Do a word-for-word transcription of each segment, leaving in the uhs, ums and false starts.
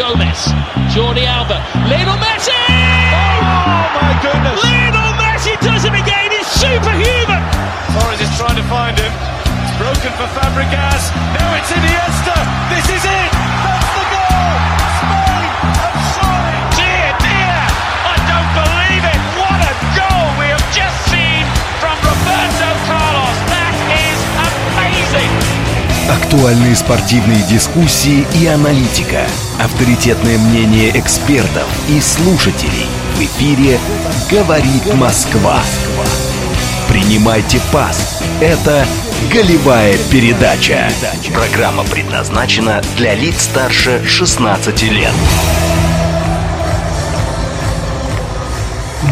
Gomez, Jordi Alba, Lionel Messi! Oh my goodness! Lionel Messi does it again, he's superhuman! Torres is trying to find him, it's broken for Fabregas, now it's Iniesta, this is it! That's the goal! Spain, I'm sorry! Dear, dear, I don't believe it! What a goal we have just seen from Roberto Carlos, that is amazing! Актуальные спортивные дискуссии и аналитика. Авторитетное мнение экспертов и слушателей. В эфире «Говорит Москва». Принимайте пас. Это «Голевая передача». Программа предназначена для лиц старше шестнадцати лет.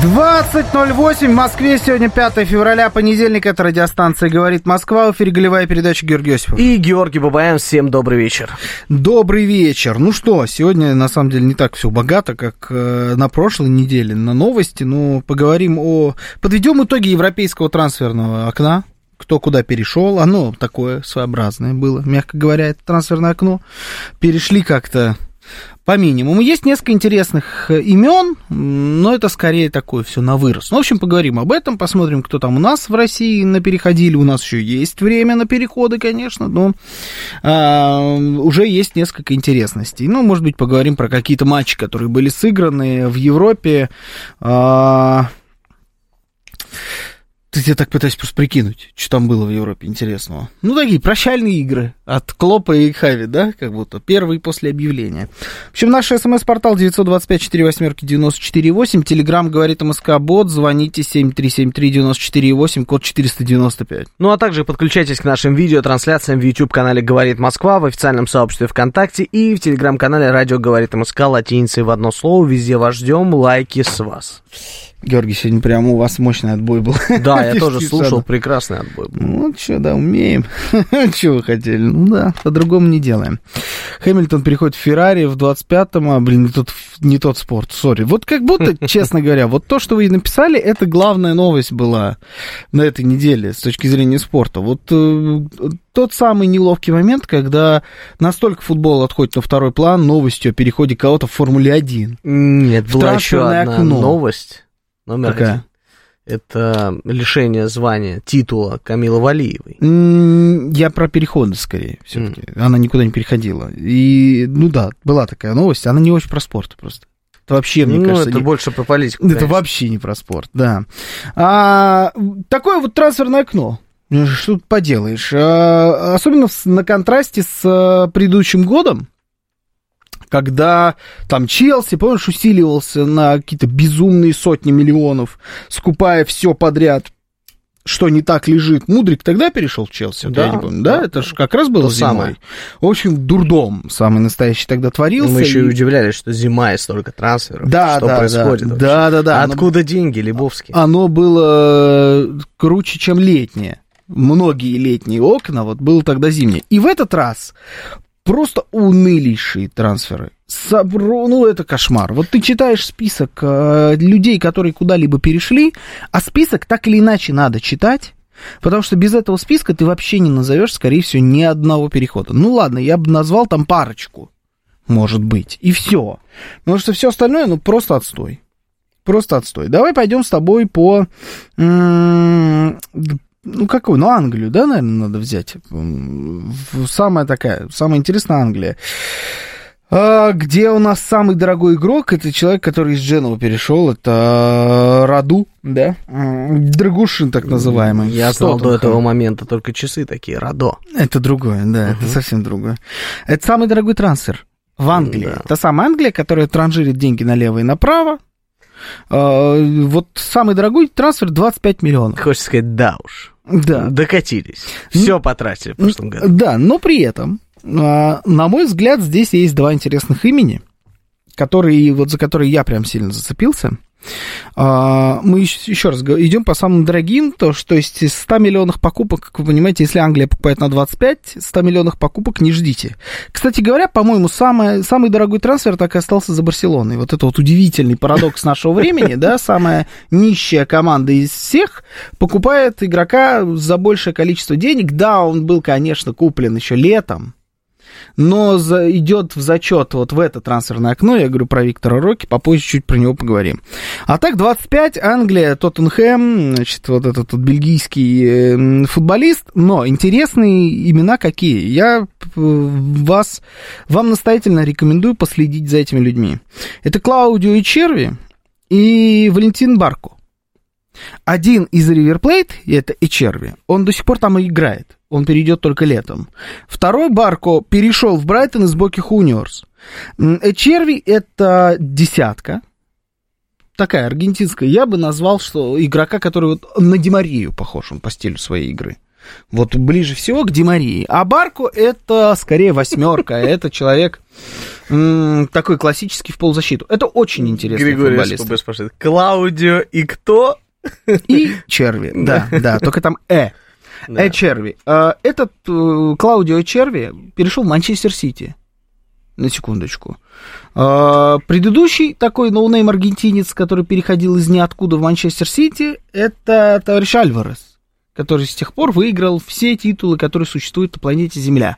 двадцать ноль восемь в Москве. Сегодня пятое февраля, понедельник. Это радиостанция «Говорит Москва». В эфире «Голевая передача», Георгий Осипов. И Георгий Бабаев. Всем добрый вечер. Добрый вечер. Ну что, сегодня, на самом деле, не так все богато, как на прошлой неделе, на новости. Но поговорим о... Подведем итоги европейского трансферного окна. Кто куда перешел. Оно такое своеобразное было, мягко говоря, это трансферное окно. Перешли как-то... По минимуму. Есть несколько интересных имен, но это скорее такое все на вырос. Ну, в общем, поговорим об этом, посмотрим, кто там у нас в России напереходили. У нас еще есть время на переходы, конечно, но а, уже есть несколько интересностей. Ну, может быть, поговорим про какие-то матчи, которые были сыграны в Европе. А... Я так пытаюсь просто прикинуть, что там было в Европе интересного. Ну, такие прощальные игры от Клопа и Хави, да, как будто первые после объявления. В общем, наш смс-портал девять два пять четыре восемь девять четыре восемь, телеграм «Говорит МСК Бот», звоните семь три семь три девять четыре восемь, код четыреста девяносто пять. Ну, а также подключайтесь к нашим видеотрансляциям в YouTube-канале «Говорит Москва», в официальном сообществе ВКонтакте и в телеграм-канале «Радио Говорит МСК» латиницей в одно слово. Везде вас ждем, лайки с вас. Георгий, сегодня прямо у вас мощный отбой был. Да, я тоже слушал, прекрасный отбой был. Ну, что, да, умеем. Чего вы хотели? Ну, да, по-другому не делаем. Хэмилтон переходит в Феррари в двадцать пятом, а, блин, не тот, не тот спорт, сори. Вот как будто, честно говоря, вот то, что вы написали, это главная новость была на этой неделе с точки зрения спорта. Вот тот самый неловкий момент, когда настолько футбол отходит на второй план новостью о переходе кого-то в Формуле один. Нет, в была еще одна окно. Новость. Номер Какая? один. Это лишение звания, титула Камилы Валиевой. Я про переходы, скорее, все-таки. Mm. Она никуда не переходила. И, ну да, была такая новость. Она не очень про спорт просто. Это вообще, мне ну, кажется... это не... больше про политику. Это конечно. Вообще не про спорт, да. А, такое вот трансферное окно. Что тут поделаешь. А, особенно на контрасте с предыдущим годом, когда там Челси, помнишь, усиливался на какие-то безумные сотни миллионов, скупая все подряд, что не так лежит. Мудрик тогда перешел в Челси, да, я не помню, да? да? Это же как раз было зимой. Самое. В общем, дурдом самый настоящий тогда творился. Мы еще и удивлялись, что зима и столько трансферов. Да, что да, происходит да, да, да, да. А оно... откуда деньги, Лебовский? Оно было круче, чем летнее. Многие летние окна, вот было тогда зимнее. И в этот раз... Просто унылейшие трансферы. Собру... Ну, это кошмар. Вот ты читаешь список э, людей, которые куда-либо перешли, а список так или иначе надо читать, потому что без этого списка ты вообще не назовешь, скорее всего, ни одного перехода. Ну, ладно, я бы назвал там парочку, может быть, и все. Потому что все остальное, ну, просто отстой. Просто отстой. Давай пойдем с тобой по... М- Ну, какую? Ну, Англию, да, наверное, надо взять. Самая такая, самая интересная Англия. А, где у нас самый дорогой игрок? Это человек, который из Дженова перешел. Это Раду, да? Драгушин, так называемый. Я знал до этого момента только часы такие, Радо. Это другое, да, угу. Это совсем другое. Это самый дорогой трансфер в Англии. Да. Та самая Англия, которая транжирит деньги налево и направо. Uh, вот самый дорогой трансфер двадцать пять миллионов. Хочешь сказать, да уж. Да. Докатились. Все ну, потратили в прошлом году. Да, но при этом, uh, на мой взгляд, здесь есть два интересных имени, которые, вот, за которые я прям сильно зацепился. Uh, мы еще, еще раз идем по самым дорогим, то что из ста миллионов покупок, как вы понимаете, если Англия покупает на двадцать пять, ста миллионов покупок не ждите. Кстати говоря, по-моему, самое, самый дорогой трансфер так и остался за Барселоной. Вот это вот удивительный парадокс нашего времени, да, самая нищая команда из всех покупает игрока за большее количество денег. Да, он был, конечно, куплен еще летом, но за, идет в зачет вот в это трансферное окно. Я говорю про Виктора Роке, попозже чуть про него поговорим. А так, двадцать пять, Англия, Тоттенхэм, значит, вот этот вот бельгийский футболист. Но интересные имена какие? Я вас, вам настоятельно рекомендую последить за этими людьми. Это Клаудио Эчерви и Валентин Барко. Один из River Plate, это Эчерви, он до сих пор там играет. Он перейдет только летом. Второй Барко перешел в Брайтон из Боки Хуниорс. Эчерви — это десятка. Такая аргентинская. Я бы назвал, что игрока, который вот на Ди Марию похож, он по стилю своей игры. Вот ближе всего к Ди Марии. А Барко — это скорее восьмерка. Это человек такой классический в полузащиту. Это очень интересный футболист. Григорий спрашивает, Клаудио и кто? И Черви, да, да, только там Э. Эчерви. Этот Клаудио Эчерви перешел в Манчестер-Сити. На секундочку. Предыдущий такой ноунейм аргентинец, который переходил из ниоткуда в Манчестер-Сити, это товарищ Альварес, который с тех пор выиграл все титулы, которые существуют на планете Земля.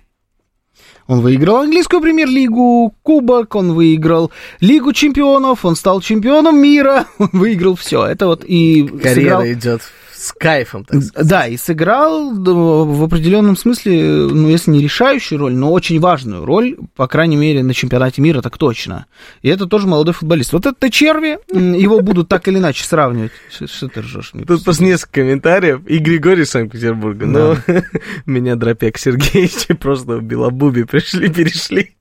Он выиграл английскую премьер-лигу, кубок, он выиграл Лигу чемпионов, он стал чемпионом мира, он выиграл все. Это вот и карьера сыграл... идет с кайфом, так сказать. Да, и сыграл в определенном смысле, ну, если не решающую роль, но очень важную роль, по крайней мере, на чемпионате мира, так точно. И это тоже молодой футболист. Вот это Черви, его будут так или иначе сравнивать. Что ты ржешь? Тут просто несколько комментариев. И Григорий из Санкт-Петербурга. Но меня Дропяк Сергеевич просто в Белобубе пришли-перешли.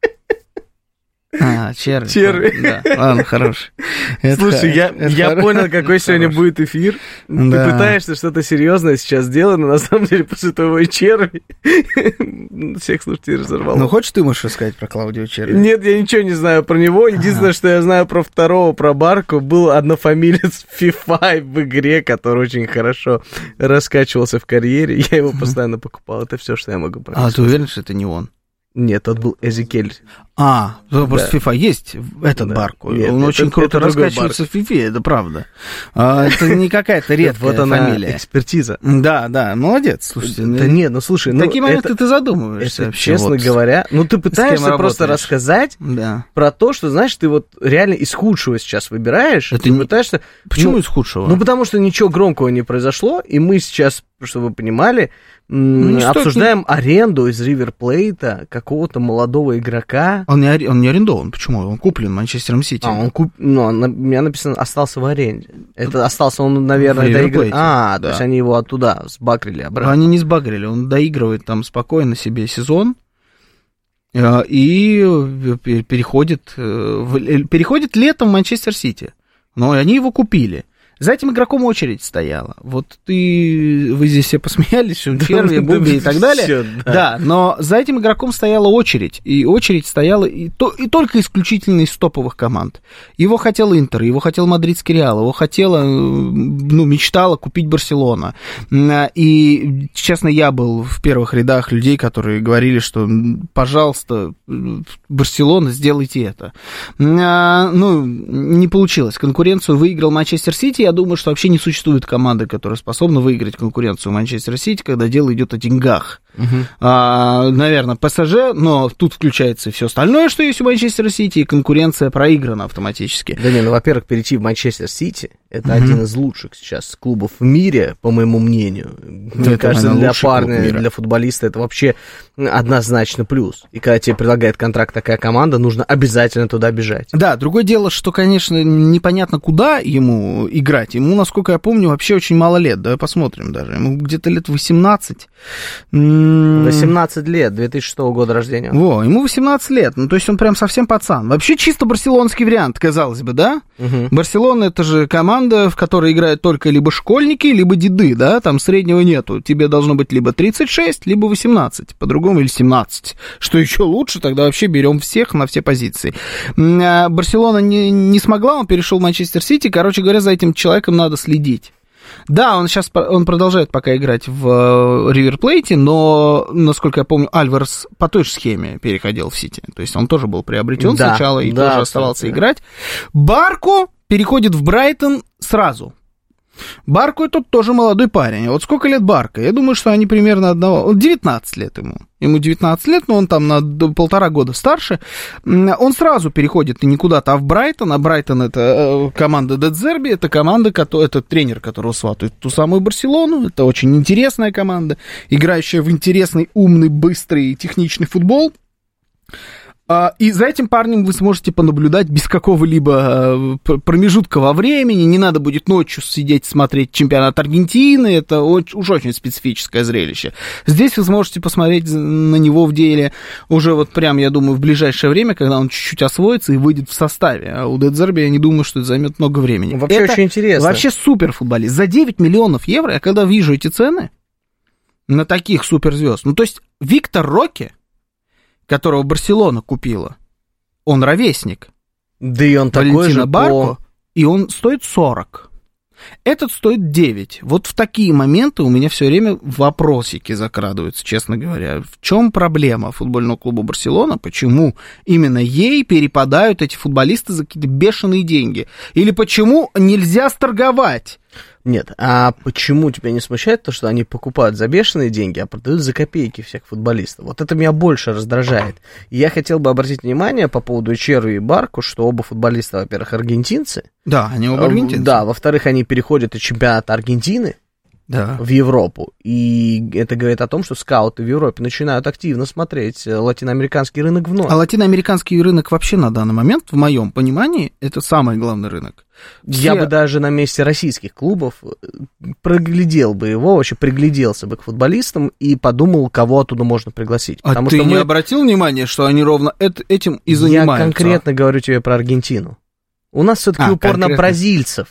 А, Черви. Черви. Да, ладно, хорош. Слушай, я, я понял, какой сегодня хорош. Будет эфир. Да. Ты пытаешься что-то серьезное сейчас делать, но на самом деле после того и Черви всех слушателей разорвало. Ну, хочешь, ты можешь рассказать про Клаудио Черви? Нет, я ничего не знаю про него. Единственное, а-а-а, что я знаю про второго, про Барку, был однофамилец FIFA в игре, который очень хорошо раскачивался в карьере. Я его постоянно покупал. Это все, что я могу показать. А ты уверен, что это не он? Нет, тот был Эзекель. А, да. Просто FIFA есть этот, да, Барко. Нет, он нет, очень это, круто это раскачивается в FIFA, это правда. А, это не какая-то редкая вот фамилия. Экспертиза. Да, да, молодец. Слушайте, да ну, нет, ну слушай, ну, такие моменты ты задумываешься вообще. Честно вот, говоря, ну ты пытаешься просто рассказать, да, про то, что, знаешь, ты вот реально из худшего сейчас выбираешь. Это ты не... пытаешься... Почему ну, из худшего? Ну потому что ничего громкого не произошло, и мы сейчас, чтобы вы понимали, ну, обсуждаем стоит... аренду из River Plate какого-то молодого игрока. Он не, он не арендован, почему? Он куплен Манчестером Сити. А, он куп... Ну, он, у меня написано, остался в аренде. Это остался он, наверное, доигрывает. А, да, то есть они его оттуда сбагрили обратно. Они не сбагрили, он доигрывает там спокойно себе сезон и переходит, переходит летом в Манчестер Сити. Но они его купили. За этим игроком очередь стояла. Вот ты, вы здесь все посмеялись, он Черви, Буби и так далее. Все, да. Да, но за этим игроком стояла очередь. И очередь стояла и, то, и только исключительно из топовых команд. Его хотел Интер, его хотел Мадридский Реал, его хотела, ну, мечтала купить Барселона. И, честно, я был в первых рядах людей, которые говорили, что, пожалуйста, Барселона, сделайте это. Ну, не получилось. Конкуренцию выиграл Манчестер Сити. Я думаю, что вообще не существует команды, которая способна выиграть конкуренцию Манчестер Сити, когда дело идет о деньгах. Uh-huh. А, наверное, ПСЖ, но тут включается все остальное, что есть у Манчестера Сити, и конкуренция проиграна автоматически. Да не, ну, во-первых, перейти в Манчестер Сити, это uh-huh. один из лучших сейчас клубов в мире, по моему мнению. Мне это кажется, для парня, для футболиста это вообще однозначно плюс. И когда тебе предлагает контракт такая команда, нужно обязательно туда бежать. Да, другое дело, что, конечно, непонятно, куда ему играть. Ему, насколько я помню, вообще очень мало лет. Давай посмотрим даже. Ему где-то лет восемнадцать. восемнадцать лет, две тысячи шестого года рождения. Во, ему восемнадцать лет, ну то есть он прям совсем пацан. Вообще чисто барселонский вариант, казалось бы, да? Угу. Барселона — это же команда, в которой играют только либо школьники, либо деды, да? Там среднего нету. Тебе должно быть либо тридцать шесть, либо восемнадцать, по-другому или семнадцать. Что еще лучше, тогда вообще берем всех на все позиции. Барселона не, не смогла, он перешел в Манчестер Сити. Короче говоря, за этим человеком надо следить. Да, он сейчас он продолжает пока играть в Ривер Плейте, но, насколько я помню, Альварес по той же схеме переходил в Сити. То есть он тоже был приобретен, да, сначала и да, тоже оставался, да, играть. Барко переходит в Брайтон сразу. Барко тут тоже молодой парень. Вот сколько лет Барко? Я думаю, что они примерно одного... девятнадцать лет ему. Ему девятнадцать лет, но он там на полтора года старше. Он сразу переходит не куда-то, а в Брайтон. А Брайтон — это команда Де Дзерби, это команда, это тренер, которого сватает ту самую Барселону. Это очень интересная команда, играющая в интересный, умный, быстрый и техничный футбол. И за этим парнем вы сможете понаблюдать без какого-либо промежутка во времени. Не надо будет ночью сидеть смотреть чемпионат Аргентины. Это уж очень специфическое зрелище. Здесь вы сможете посмотреть на него в деле уже вот прям, я думаю, в ближайшее время, когда он чуть-чуть освоится и выйдет в составе. А у Де Дзерби я не думаю, что это займет много времени. Вообще это очень интересно. Вообще супер футболист. За девять миллионов евро я когда вижу эти цены на таких суперзвезд. Ну, то есть Виктор Роке, которого Барселона купила, он ровесник. Да и он Валентина такой же Барко, по... и он стоит сорок. Этот стоит девять. Вот в такие моменты у меня все время вопросики закрадываются, честно говоря. В чем проблема футбольного клуба Барселона? Почему именно ей перепадают эти футболисты за какие-то бешеные деньги? Или почему нельзя сторговать? Нет, а почему тебя не смущает то, что они покупают за бешеные деньги, а продают за копейки всех футболистов? Вот это меня больше раздражает. И я хотел бы обратить внимание по поводу Эчерви и Барко, что оба футболиста, во-первых, аргентинцы. Да, они оба аргентинцы. Да, во-вторых, они переходят из чемпионата Аргентины, да, в Европу. И это говорит о том, что скауты в Европе начинают активно смотреть латиноамериканский рынок вновь. А латиноамериканский рынок вообще на данный момент, в моем понимании, это самый главный рынок. Все... Я бы даже на месте российских клубов проглядел бы его, вообще пригляделся бы к футболистам и подумал, кого оттуда можно пригласить. А потому ты что не мы... обратил внимание, что они ровно это, этим и занимаются? Я конкретно говорю тебе про Аргентину. У нас все-таки а, упор конкретно на бразильцев.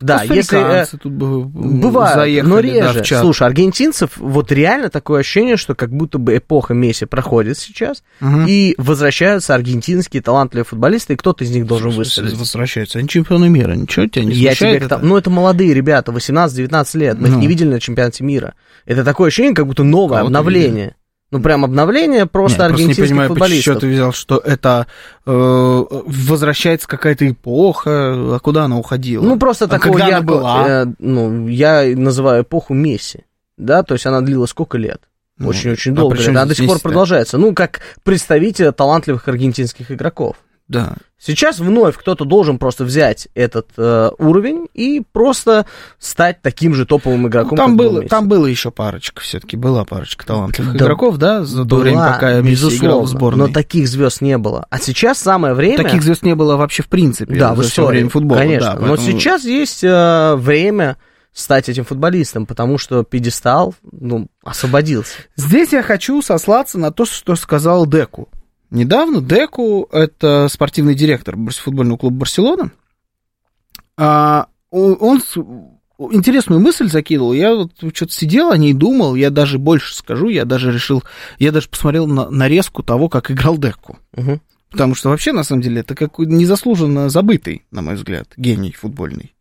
Да, если э, тут бывают, заехали, но реже. Да, слушай, аргентинцев, вот реально такое ощущение, что как будто бы эпоха Месси проходит сейчас, угу, и возвращаются аргентинские талантливые футболисты, и кто-то из них должен выстрелить. Возвращаются, они чемпионы мира, ничего тебя не Я смущает тебе это? Ну, это молодые ребята, восемнадцать-девятнадцать лет, мы ну. их не видели на чемпионате мира. Это такое ощущение, как будто новое Кого-то обновление. Видели? Ну, прям обновление просто Нет, аргентинских футболистов. Я просто не понимаю, почему ты взял, что это э, возвращается какая-то эпоха, а куда она уходила? Ну, просто а такого яркого... Была? Э, ну, я называю эпоху Месси, да, то есть она длилась сколько лет? Очень-очень ну, долго, а она до сих пор продолжается. Ну, как представитель талантливых аргентинских игроков. Да. Сейчас вновь кто-то должен просто взять этот э, уровень и просто стать таким же топовым игроком. Ну, там, было, там было еще парочка, все-таки была парочка талантливых да, игроков, да, за то время, пока Месси играл в сборной. Но таких звезд не было. А сейчас самое время... Таких звезд не было вообще в принципе да, за все время футбола. Конечно, да, поэтому... но сейчас есть э, время... стать этим футболистом, потому что пьедестал, ну, освободился. Здесь я хочу сослаться на то, что сказал Деко. Недавно Деко, это спортивный директор футбольного клуба «Барселона», он интересную мысль закинул. Я вот что-то сидел о ней, думал, я даже больше скажу, я даже решил, я даже посмотрел на нарезку того, как играл Деко. Угу. Потому что вообще, на самом деле, это как незаслуженно забытый, на мой взгляд, гений футбольный.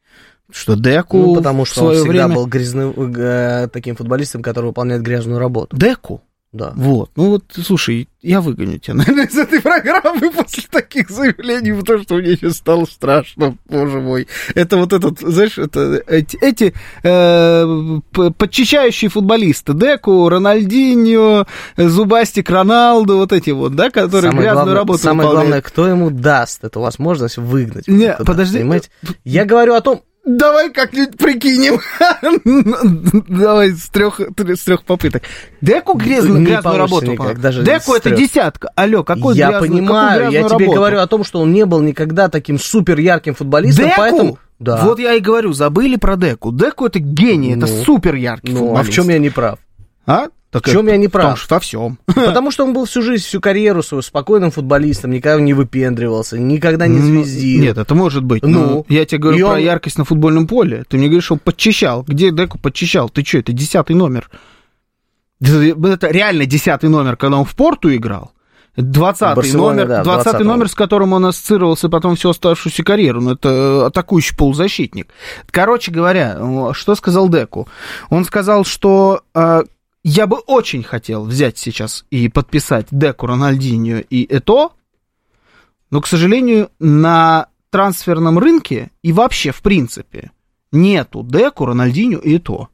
Что Деко ну, потому что в свое он всегда время... был грязным, э, таким футболистом, который выполняет грязную работу. Деко? Да. Вот. Ну вот, слушай, я выгоню тебя, наверное, из этой программы после таких заявлений, потому что мне сейчас стало страшно, боже мой. Это вот этот, знаешь, это, эти, эти э, подчищающие футболисты. Деко, Рональдиньо, Зубастик Роналду, вот эти вот, да, которые самое грязную главное, работу самое выполняют. Самое главное, кто ему даст эту возможность выгнать. Не, туда, подожди. Понимаете? Я говорю о том... Давай как-нибудь прикинем. Давай с трех с трех попыток. Деко грязную, грязную работу. Никак, даже Деко это десятка. Алло, какой я грязную, понимаю, какую грязную Я понимаю, я тебе работу? Говорю о том, что он не был никогда таким супер ярким футболистом, Деко? Поэтому... Да. Вот я и говорю, забыли про Деко. Деко это гений, ну, это супер яркий ну, футболист. А в чем я не прав? А? Так в чем я не прав? Потому что во всем. Потому что он был всю жизнь, всю карьеру свою спокойным футболистом, никогда не выпендривался, никогда не звездил. Нет, это может быть. Ну, я тебе говорю про он... яркость на футбольном поле. Ты мне говоришь, что он подчищал. Где Деко подчищал? Ты что, это десятый номер? Это реально десятый номер, когда он в Порту играл. Двадцатый номер, да, двадцатый номер, с которым он ассоциировался потом всю оставшуюся карьеру. Ну, это атакующий полузащитник. Короче говоря, что сказал Деко? Он сказал, что... Я бы очень хотел взять сейчас и подписать Деко, Рональдиньо и Ето, но, к сожалению, на трансферном рынке и вообще, в принципе, Нету Деко, Рональдиньо и Ито.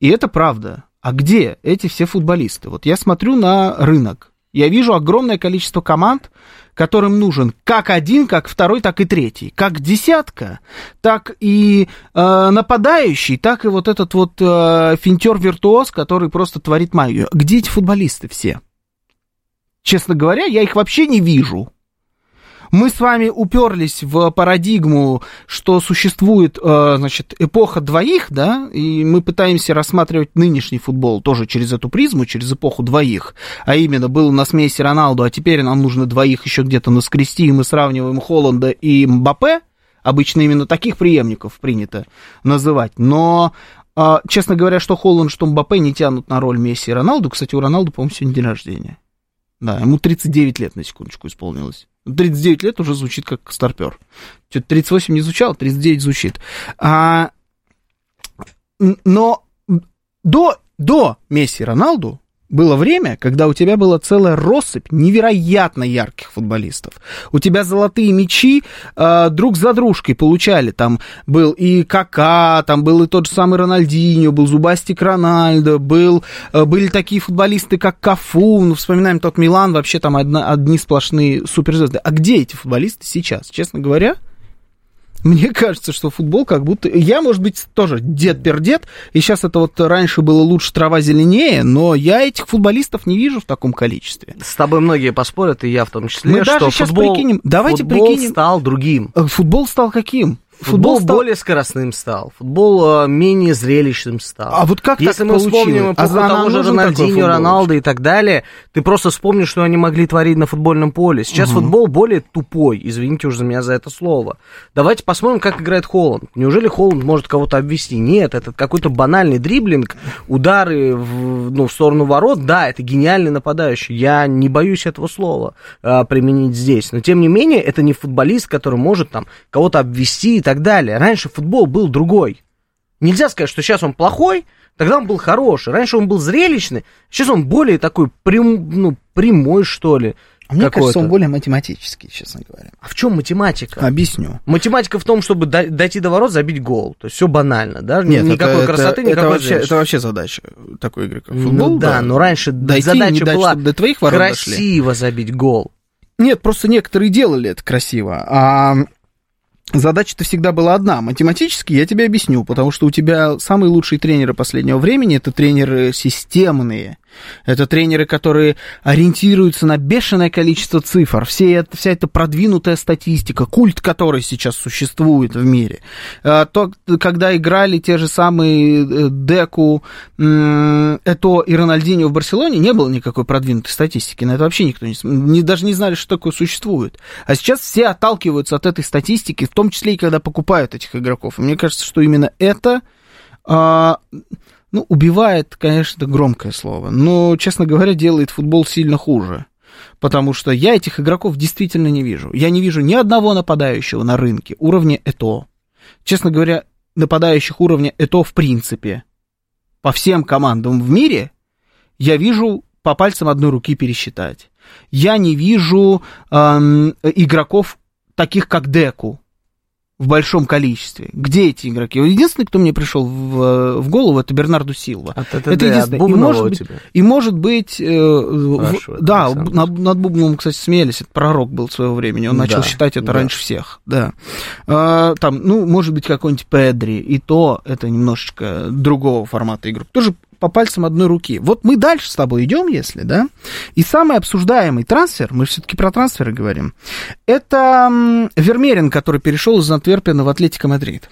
И это правда. А где эти все футболисты? Вот я смотрю на рынок. Я вижу огромное количество команд, которым нужен как один, как второй, так и третий. Как десятка, так и э, нападающий, так и вот этот вот э, финтер-виртуоз, который просто творит магию. Где эти футболисты все? Честно говоря, я их вообще не вижу. Мы с вами уперлись в парадигму, что существует, значит, эпоха двоих, да, и мы пытаемся рассматривать нынешний футбол тоже через эту призму, через эпоху двоих, а именно был у нас Месси, Роналду, а теперь нам нужно двоих еще где-то наскрести, и мы сравниваем Холланда и Мбаппе, обычно именно таких преемников принято называть, но, честно говоря, что Холланд, что Мбаппе не тянут на роль Месси и Роналду, кстати, у Роналду, по-моему, сегодня день рождения. Да, ему тридцать девять лет, на секундочку, исполнилось. тридцать девять лет уже звучит как старпер. Что-то тридцать восемь не звучало, тридцать девять звучит. А, но до, до Месси и Роналду было время, когда у тебя была целая россыпь невероятно ярких футболистов. У тебя золотые мячи э, друг за дружкой получали. Там был и Кака, там был и тот же самый Рональдиньо, был зубастик Рональдо, был, э, были такие футболисты, как Кафу. Ну, вспоминаем тот Милан, вообще там одна, одни сплошные суперзвезды. А где эти футболисты сейчас? Честно говоря, мне кажется, что футбол как будто... Я, может быть, тоже дед-пердед, и сейчас это вот раньше было лучше трава зеленее, но я этих футболистов не вижу в таком количестве. С тобой многие поспорят, и я в том числе, мы что даже футбол, прикинем, давайте футбол прикинем, стал другим. Футбол стал каким? Футбол, футбол стал... более скоростным стал, футбол э, менее зрелищным стал. А вот как Если так мы получилось? Вспомним эпоху а того же Рональдиньо, Роналдо и так далее, ты просто вспомнишь, что они могли творить на футбольном поле. Сейчас угу. футбол более тупой, извините уж за меня за это слово. Давайте посмотрим, как играет Холланд. Неужели Холланд может кого-то обвести? Нет, это какой-то банальный дриблинг, удары в, ну, в сторону ворот. Да, это гениальный нападающий, я не боюсь этого слова э, применить здесь. Но тем не менее, это не футболист, который может там кого-то обвести и так далее. И так далее. Раньше футбол был другой. Нельзя сказать, что сейчас он плохой, тогда он был хороший. Раньше он был зрелищный, сейчас он более такой прям, ну, прямой, что ли. Мне какой-то. Кажется, он более математический, честно говоря. А в чем математика? Объясню. Математика в том, чтобы дойти до ворот, забить гол. То есть все банально, да? Нет, никакой это, красоты, это, никакой это вообще, это вообще задача такой игры, как футбол. Ну да, да, но раньше дойти, задача дать, была до твоих ворот красиво дошли. Забить гол. Нет, просто некоторые делали это красиво, а... Задача-то всегда была одна. Математически я тебе объясню, потому что у тебя самые лучшие тренеры последнего времени – это тренеры системные. Это тренеры, которые ориентируются на бешеное количество цифр. Все, вся эта продвинутая статистика, культ которой сейчас существует в мире. То, когда играли те же самые Деку, Ето и Рональдиньо в Барселоне, не было никакой продвинутой статистики. На это вообще никто не, не... Даже не знали, что такое существует. А сейчас все отталкиваются от этой статистики, в том числе и когда покупают этих игроков. И мне кажется, что именно это... А, Ну, убивает, конечно, громкое слово, но, честно говоря, делает футбол сильно хуже, потому что я этих игроков действительно не вижу. Я не вижу ни одного нападающего на рынке уровня Ето. Честно говоря, нападающих уровня Ето в принципе. По всем командам в мире я вижу по пальцам одной руки пересчитать. Я не вижу эм, игроков таких, как Деку. В большом количестве. Где эти игроки? Единственный, кто мне пришел в, в голову, это Бернарду Силва. От, это да, единственное. И может быть, и может быть э, в, да, над, над Бубновым, кстати, смеялись. Это пророк был в свое время. Он да, начал считать это да. раньше всех. Да. А, там, ну, может быть, какой-нибудь Педри. И то это немножечко другого формата игрок. Тоже по пальцам одной руки. Вот мы дальше с тобой идем, если, да. И самый обсуждаемый трансфер, мы все-таки про трансферы говорим, это Вермеерен, который перешел из Антверпена в Атлетико Мадрид.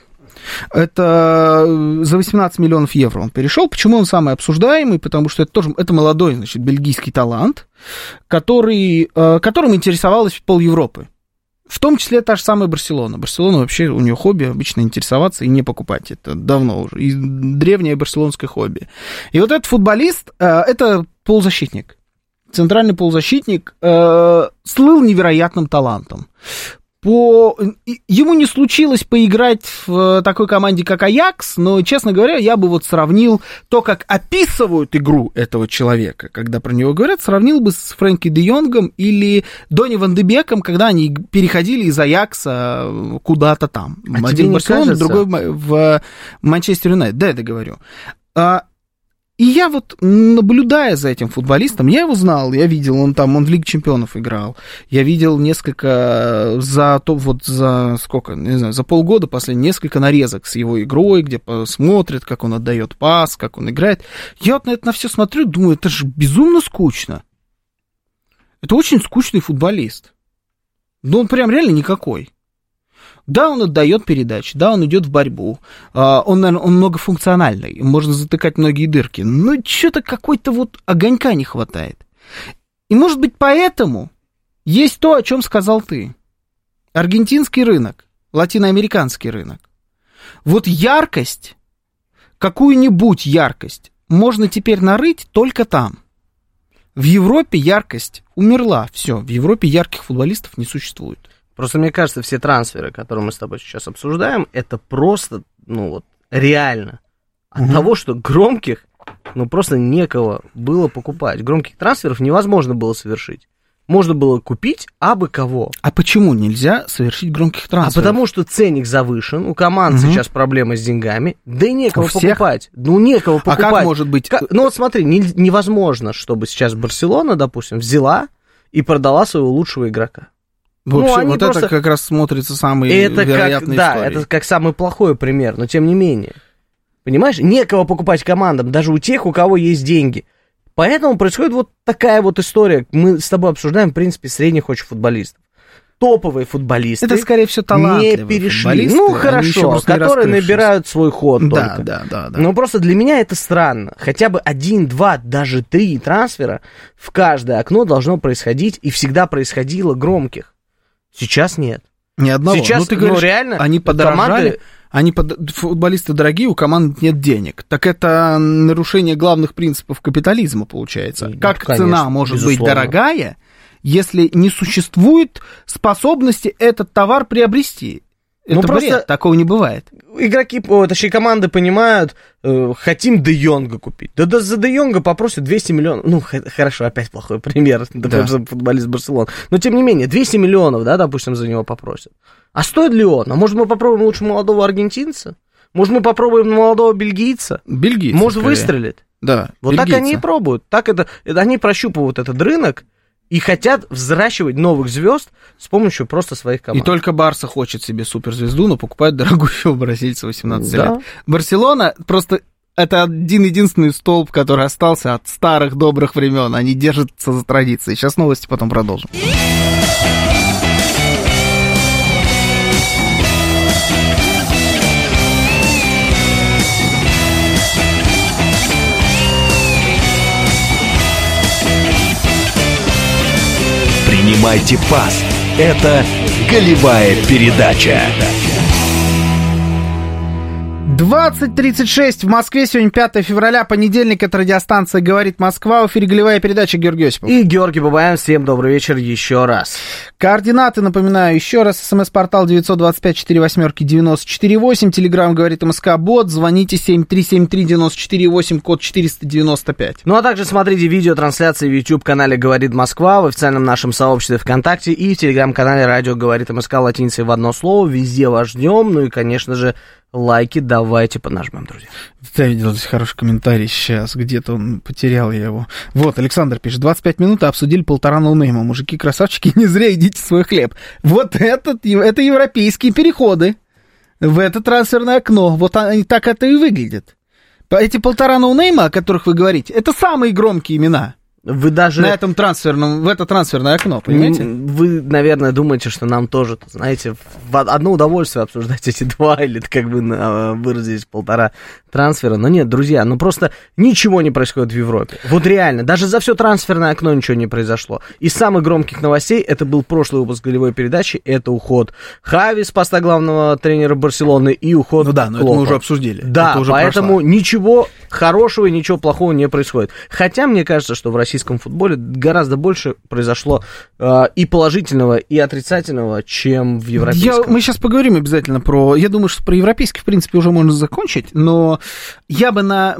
Это за восемнадцать миллионов евро он перешел. Почему он самый обсуждаемый? Потому что это тоже это молодой, значит, бельгийский талант, который, которым интересовалась пол-Европы. В том числе та же самая Барселона. Барселона вообще, у нее хобби обычно интересоваться и не покупать. Это давно уже. И древнее барселонское хобби. И вот этот футболист, это полузащитник. Центральный полузащитник слыл невероятным талантом. По... Ему не случилось поиграть в такой команде, как Аякс, но, честно говоря, я бы вот сравнил то, как описывают игру этого человека, когда про него говорят, сравнил бы с Френки де Йонгом или Донни Ван де Беком, когда они переходили из Аякса куда-то там. А один в Барселоне, другой в Манчестер Юнайтед. Да, это говорю. И я вот, наблюдая за этим футболистом, я его знал, я видел, он там, он в Лиге Чемпионов играл, я видел несколько, за, то, вот за сколько, не знаю, за полгода последних, несколько нарезок с его игрой, где смотрит, как он отдает пас, как он играет. Я вот на это на все смотрю, думаю, это же безумно скучно. Это очень скучный футболист. Но он прям реально никакой. Да, он отдает передачи, да, он идет в борьбу, он, наверное, он многофункциональный, можно затыкать многие дырки, но что-то какой-то вот огонька не хватает. И, может быть, поэтому есть то, о чем сказал ты. Аргентинский рынок, латиноамериканский рынок. Вот яркость, какую-нибудь яркость, можно теперь нарыть только там. В Европе яркость умерла, все, в Европе ярких футболистов не существует. Просто мне кажется, все трансферы, которые мы с тобой сейчас обсуждаем, это просто, ну вот, реально. От угу. того, что громких, ну просто некого было покупать. Громких трансферов невозможно было совершить. Можно было купить абы кого. А почему нельзя совершить громких трансферов? А потому что ценник завышен, у команд угу. сейчас проблемы с деньгами, да и некого покупать. Ну некого покупать. А как может быть? Как... Ну вот смотри, не... невозможно, чтобы сейчас Барселона, допустим, взяла и продала своего лучшего игрока. Вообще, ну, вот просто... это как раз смотрится самый вероятный. Да, истории. Это как самый плохой пример, но тем не менее. Понимаешь, некого покупать командам, даже у тех, у кого есть деньги. Поэтому происходит вот такая вот история. Мы с тобой обсуждаем, в принципе, средних очень футболистов. Топовые футболисты. Это, скорее всего, талантливые не перешли. Ну, хорошо, которые набирают свой ход да, только. Да, да, да. Но просто для меня это странно. Хотя бы один, два, даже три трансфера в каждое окно должно происходить, и всегда происходило громких. Сейчас нет. Ни одного. Сейчас, ну, ты говоришь, ну, реально, они подорожали, команды... они под... футболисты дорогие, у команд нет денег. Так это нарушение главных принципов капитализма, получается. Ну, как конечно, цена может безусловно. Быть дорогая, если не существует способности этот товар приобрести? Это ну, просто бред, такого не бывает. Игроки, точнее, команды понимают, э, хотим Де Йонга купить. Да, да за Де Йонга попросят двести миллионов. Ну, х- хорошо, опять плохой пример, допустим, да. футболист Барселоны. Но, тем не менее, двести миллионов, да, допустим, за него попросят. А стоит ли он? А может, мы попробуем лучше молодого аргентинца? Может, мы попробуем молодого бельгийца? Бельгийца. Может, скорее. Выстрелит? Да, вот бельгийца. Так они и пробуют. Так это, это, они прощупывают этот рынок. И хотят взращивать новых звезд с помощью просто своих команд. И только Барса хочет себе суперзвезду, но покупает дорогущего бразильца восемнадцати да. лет. Барселона просто это один-единственный столб, который остался от старых добрых времен. Они держатся за традиции. Сейчас новости, потом продолжим. Принимайте пас. Это голевая передача. двадцать тридцать шесть в Москве. Сегодня пятое февраля, понедельник. Это радиостанция «Говорит Москва». В эфире голевая передача. Георгий Осипов. И Георгий Бабаев. Всем добрый вечер еще раз. Координаты, напоминаю, еще раз. СМС-портал девять два пять четыре восемь девять четыре восемь. Телеграм «Говорит МСК» бот. Звоните семь три семь три девять четыре восемь, код четыреста девяносто пять. Ну, а также смотрите видеотрансляции в YouTube-канале «Говорит Москва», в официальном нашем сообществе ВКонтакте и в Телеграм-канале «Радио Говорит МСК» латиницей в одно слово. Везде вас ждем. Ну и, конечно же, лайки давайте понажмем, друзья. Я видел здесь хороший комментарий сейчас, где-то он потерял я его. Вот, Александр пишет, двадцать пять минут, а обсудили полтора ноунейма. Мужики красавчики, не зря едите свой хлеб. Вот это, это европейские переходы в это трансферное окно. Вот они, так это и выглядит. Эти полтора ноунейма, о которых вы говорите, это самые громкие имена. Вы даже... На этом трансферном, в это трансферное окно, понимаете? Вы, наверное, думаете, что нам тоже, знаете, одно удовольствие обсуждать эти два или, как бы выразились, полтора трансфера. Но нет, друзья, ну просто ничего не происходит в Европе. Вот реально, даже за все трансферное окно ничего не произошло. Из самых громких новостей, это был прошлый выпуск голевой передачи, это уход Хави с поста главного тренера Барселоны и уход Клопа. Ну да, но Клопа. Это мы уже обсудили. Да, уже поэтому прошло. Ничего хорошего и ничего плохого не происходит. Хотя мне кажется, что в российском футболе гораздо больше произошло э, и положительного, и отрицательного, чем в европейском. Я, мы сейчас поговорим обязательно про... Я думаю, что про европейский, в принципе, уже можно закончить, но я бы на...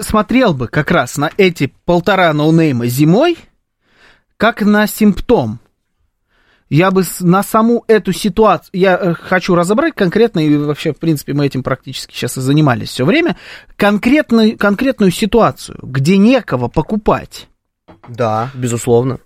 смотрел бы как раз на эти полтора ноунейма зимой как на симптом. Я бы на саму эту ситуацию... Я хочу разобрать конкретно, и вообще, в принципе, мы этим практически сейчас и занимались все время, конкретную, конкретную ситуацию, где некого покупать. Да, безусловно.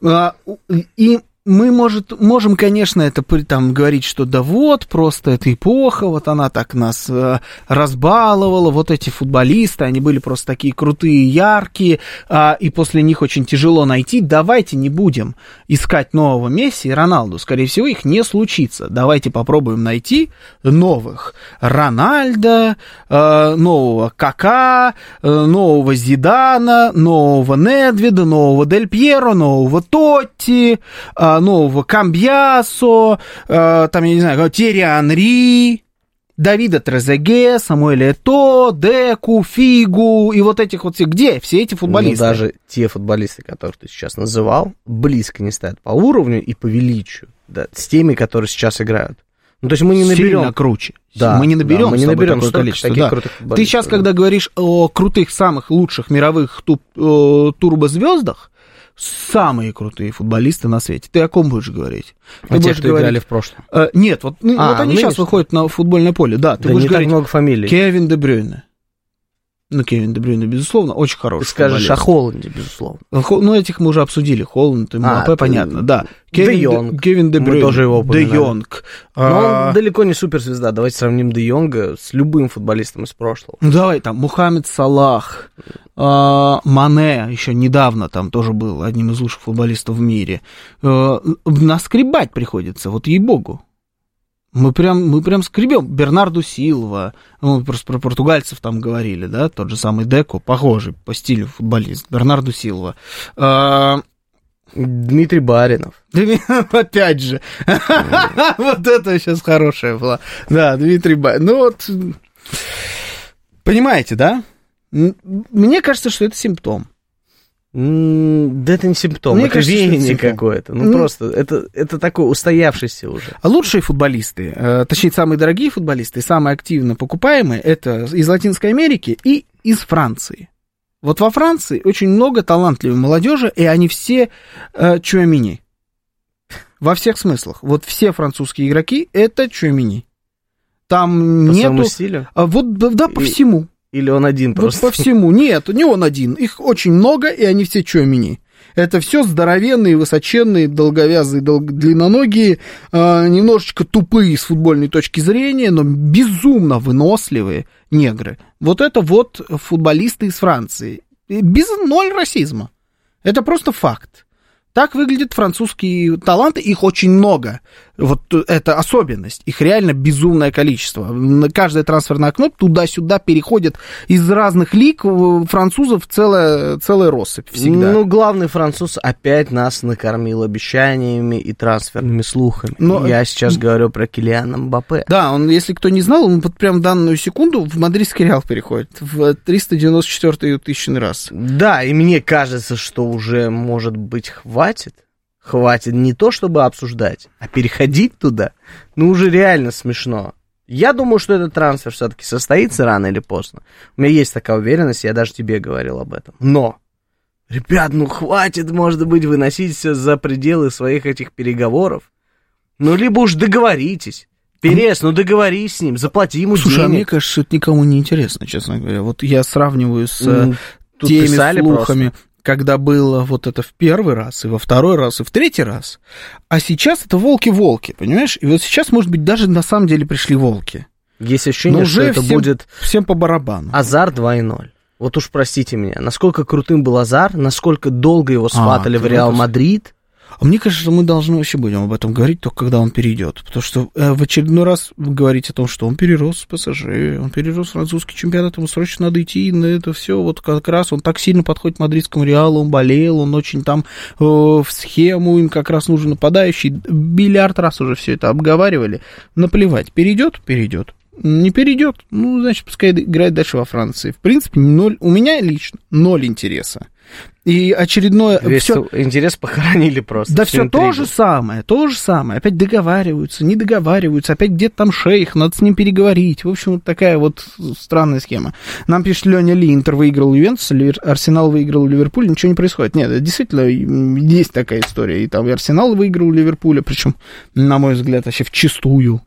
И мы, может, можем, конечно, это там говорить, что да вот, просто эта эпоха, вот она так нас э, разбаловала, вот эти футболисты, они были просто такие крутые, яркие, э, и после них очень тяжело найти. Давайте не будем искать нового Месси и Роналду, скорее всего, их не случится. Давайте попробуем найти новых Рональдо, э, нового Кака, э, нового Зидана, нового Недведа, нового Дель Пьеро, нового Тотти, э, нового Камбьясо, э, там, я не знаю, Терри Анри, Давида Трезеге, Самуэля Ето, Деку, Фигу и вот этих вот всех. Где все эти футболисты? Ну, даже те футболисты, которых ты сейчас называл, близко не стоят по уровню и по величию, да, с теми, которые сейчас играют. Ну, то есть мы не наберем... Сильно круче. Да, мы не наберем, да, мы не наберем такое количество. Да. Ты сейчас, да, когда говоришь о крутых, самых лучших мировых туп, э, турбозвездах, самые крутые футболисты на свете. Ты о ком будешь говорить? Ты о тех, кто говорить... играли в прошлом. А, нет, вот, ну, а, вот они сейчас выходят на футбольное поле. Да, ты да будешь не говорить... так много фамилий. Кевин де Брюйне. Ну, Кевин де Брюйне, безусловно, очень хороший. Ты скажешь футболист. О Холланде, безусловно. Хо... Ну, этих мы уже обсудили. Холланд и Мбаппе, а, понятно, ты... да. Кевин де Йонг. Кевин де Брюйне. Мы тоже его упоминали. Де Йонг. А... Но он далеко не суперзвезда. Давайте сравним Де Йонга с любым футболистом из прошлого. Ну, давай там Мухаммед Салах. Мане еще недавно там тоже был одним из лучших футболистов в мире. Наскребать приходится, вот ей-богу. Мы прям, мы прям скребем. Бернарду Силва, ну, просто про португальцев там говорили, да, тот же самый Деко, похожий по стилю футболист, Бернарду Силва. Дмитрий Баринов. Опять же. Вот это сейчас хорошая была. Да, Дмитрий Баринов. Ну вот, понимаете, да? Мне кажется, что это симптом. Да это не симптом, Мне это кажется, веяние это какое-то. Ну, ну просто, это, это такое устоявшееся уже. А лучшие футболисты, точнее, самые дорогие футболисты, самые активно покупаемые, это из Латинской Америки и из Франции. Вот во Франции очень много талантливой молодежи, и они все э, Чуамини. Во всех смыслах. Вот все французские игроки — это Чуамини. Там по нету... По стилю? Вот, да, по и... всему. Или он один просто? Вот по всему. Нет, не он один. Их очень много, и они все чуамини. Это все здоровенные, высоченные, долговязые, дол... длинноногие, э, немножечко тупые с футбольной точки зрения, но безумно выносливые негры. Вот это вот футболисты из Франции. Без ноль расизма. Это просто факт. Так выглядят французские таланты, их очень много. Вот это особенность, их реально безумное количество. Каждое трансферное окно туда-сюда переходит из разных лиг французов целая, целая россыпь всегда. Ну, главный француз опять нас накормил обещаниями и трансферными слухами. Но... Я сейчас говорю про Килиана Мбаппе. Да, он, если кто не знал, он вот прям данную секунду в Мадридский Реал переходит в триста девяносто четвёртый тысячный раз. Да, и мне кажется, что уже, может быть, хватит. Хватит, хватит не то, чтобы обсуждать, а переходить туда, ну, уже реально смешно. Я думаю, что этот трансфер все-таки состоится рано или поздно. У меня есть такая уверенность, я даже тебе говорил об этом. Но, ребят, ну, хватит, может быть, выносить все за пределы своих этих переговоров. Ну, либо уж договоритесь. Перес, ну договорись с ним, заплати ему Слушай, денег. Слушай, а мне кажется, что это никому не интересно, честно говоря. Вот я сравниваю с mm, теми слухами... Просто. Когда было вот это в первый раз, и во второй раз, и в третий раз. А сейчас это волки-волки, понимаешь? И вот сейчас, может быть, даже на самом деле пришли волки. Есть ощущение, что это всем, будет... всем по барабану. Азар два ноль. Вот уж простите меня, насколько крутым был Азар, насколько долго его сватали а, в Реал Мадрид. А мне кажется, что мы должны вообще будем об этом говорить, только когда он перейдет. Потому что э, в очередной раз говорить о том, что он перерос ПСЖ, он перерос французский чемпионат, ему срочно надо идти на это все. Вот как раз он так сильно подходит к Мадридскому Реалу, он болел, он очень там э, в схему, им как раз нужен нападающий. Миллиард раз уже все это обговаривали. Наплевать, перейдет, перейдет. Не перейдет. Ну, значит, пускай играет дальше во Франции. В принципе, ноль, у меня лично ноль интереса. И очередное... Весь все... интерес похоронили просто. Да все интригу. То же самое, то же самое. Опять договариваются, не договариваются. Опять где-то там шейх, надо с ним переговорить. В общем, вот такая вот странная схема. Нам пишет Леня Ли, Интер выиграл Ювентус, Арсенал выиграл Ливерпуль, ничего не происходит. Нет, действительно, есть такая история. И там и Арсенал выиграл Ливерпуля, причем, на мой взгляд, вообще вчистую.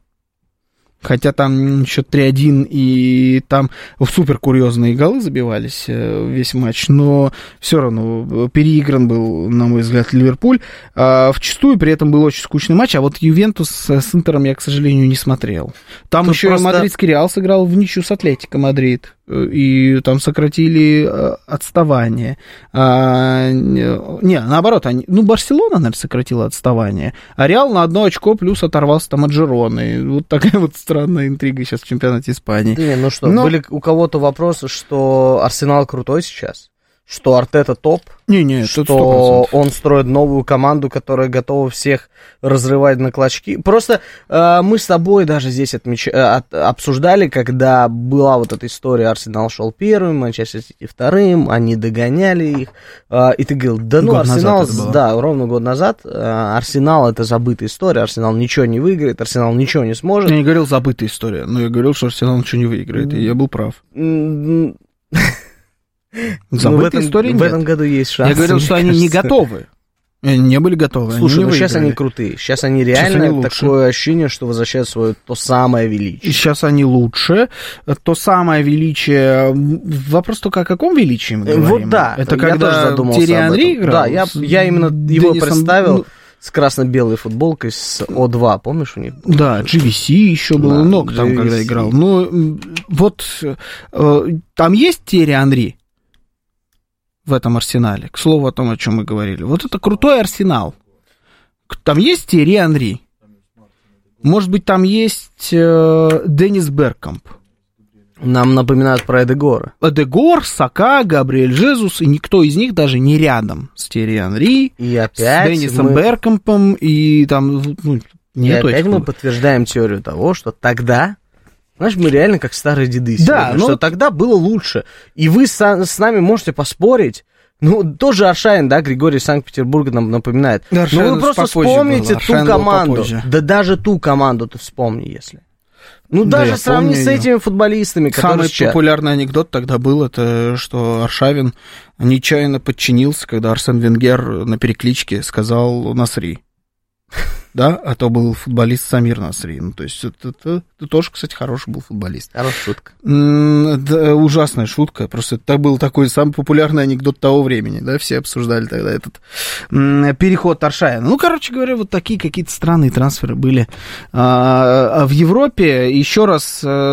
Хотя там счет три один, и там супер курьезные голы забивались весь матч, но все равно переигран был, на мой взгляд, Ливерпуль. А вчистую при этом был очень скучный матч, а вот Ювентус с Интером я, к сожалению, не смотрел. Там Тут еще просто... и Мадридский Реал сыграл в ничью с Атлетико Мадрид, и там сократили отставание. А, не, наоборот, они, ну, Барселона, наверное, сократила отставание, а Реал на одно очко плюс оторвался там от Жироны. Вот такая вот странная интрига сейчас в чемпионате Испании. Не, ну что, Но... были у кого-то вопросы, что Арсенал крутой сейчас? Что Артета топ, не, не, что он строит новую команду, которая готова всех разрывать на клочки. Просто э, мы с тобой даже здесь отмеч... от... обсуждали, когда была вот эта история, Арсенал шел первым, Манчестер-Сити вторым, они догоняли их, э, и ты говорил, да ну год Арсенал, да, ровно год назад, э, Арсенал это забытая история, Арсенал ничего не выиграет, Арсенал ничего не сможет. Я не говорил забытая история, но я говорил, что Арсенал ничего не выиграет, и я был прав. Забытой в этом, истории нет. В этом году есть шанс. Я говорил, что кажется. Они не готовы. Они не были готовы. Слушай, ну выиграли. Сейчас они крутые. Сейчас они реально сейчас они такое ощущение, что возвращают свое то самое величие. Сейчас они лучше. То самое величие... Вопрос только о каком величии мы говорим. Вот да. Это я когда тоже задумался Терри Анри играл. Да, я, я именно его Денисом... представил... С красно-белой футболкой, с о два, помнишь у них? Да, джи ви си еще был, да, много джи ви си. Там, когда играл. Ну, вот э, там есть Терри Анри в этом Арсенале, к слову о том, о чем мы говорили. Вот это крутой Арсенал. Там есть Терри Анри. Может быть, там есть э, Деннис Беркамп. Нам напоминают про Эдегора. Эдегор, Сака, Габриэль Жезус, и никто из них даже не рядом с Терри Анри, и опять с Деннисом мы... Беркампом, и там... Ну, и опять мы подтверждаем теорию того, что тогда... Знаешь, мы реально как старые деды сегодня, да, но... что тогда было лучше. И вы с, с нами можете поспорить. Ну, тоже Аршавин, да, Григорий из Санкт-Петербурга нам напоминает. Да, но вы просто вспомните ту команду. Да даже ту команду ты вспомни, если... Ну, да, даже сравни с этими футболистами, которые Самый сейчас... популярный анекдот тогда был, это что Аршавин нечаянно подчинился, когда Арсен Венгер на перекличке сказал «Насри». Да, а то был футболист Самир Насри. Ну, то есть, это, это, это тоже, кстати, хороший был футболист. Хорошая шутка. Да, ужасная шутка. Просто это был такой самый популярный анекдот того времени. Да, все обсуждали тогда этот переход Аршавина. Ну, короче говоря, вот такие какие-то странные трансферы были. А в Европе еще раз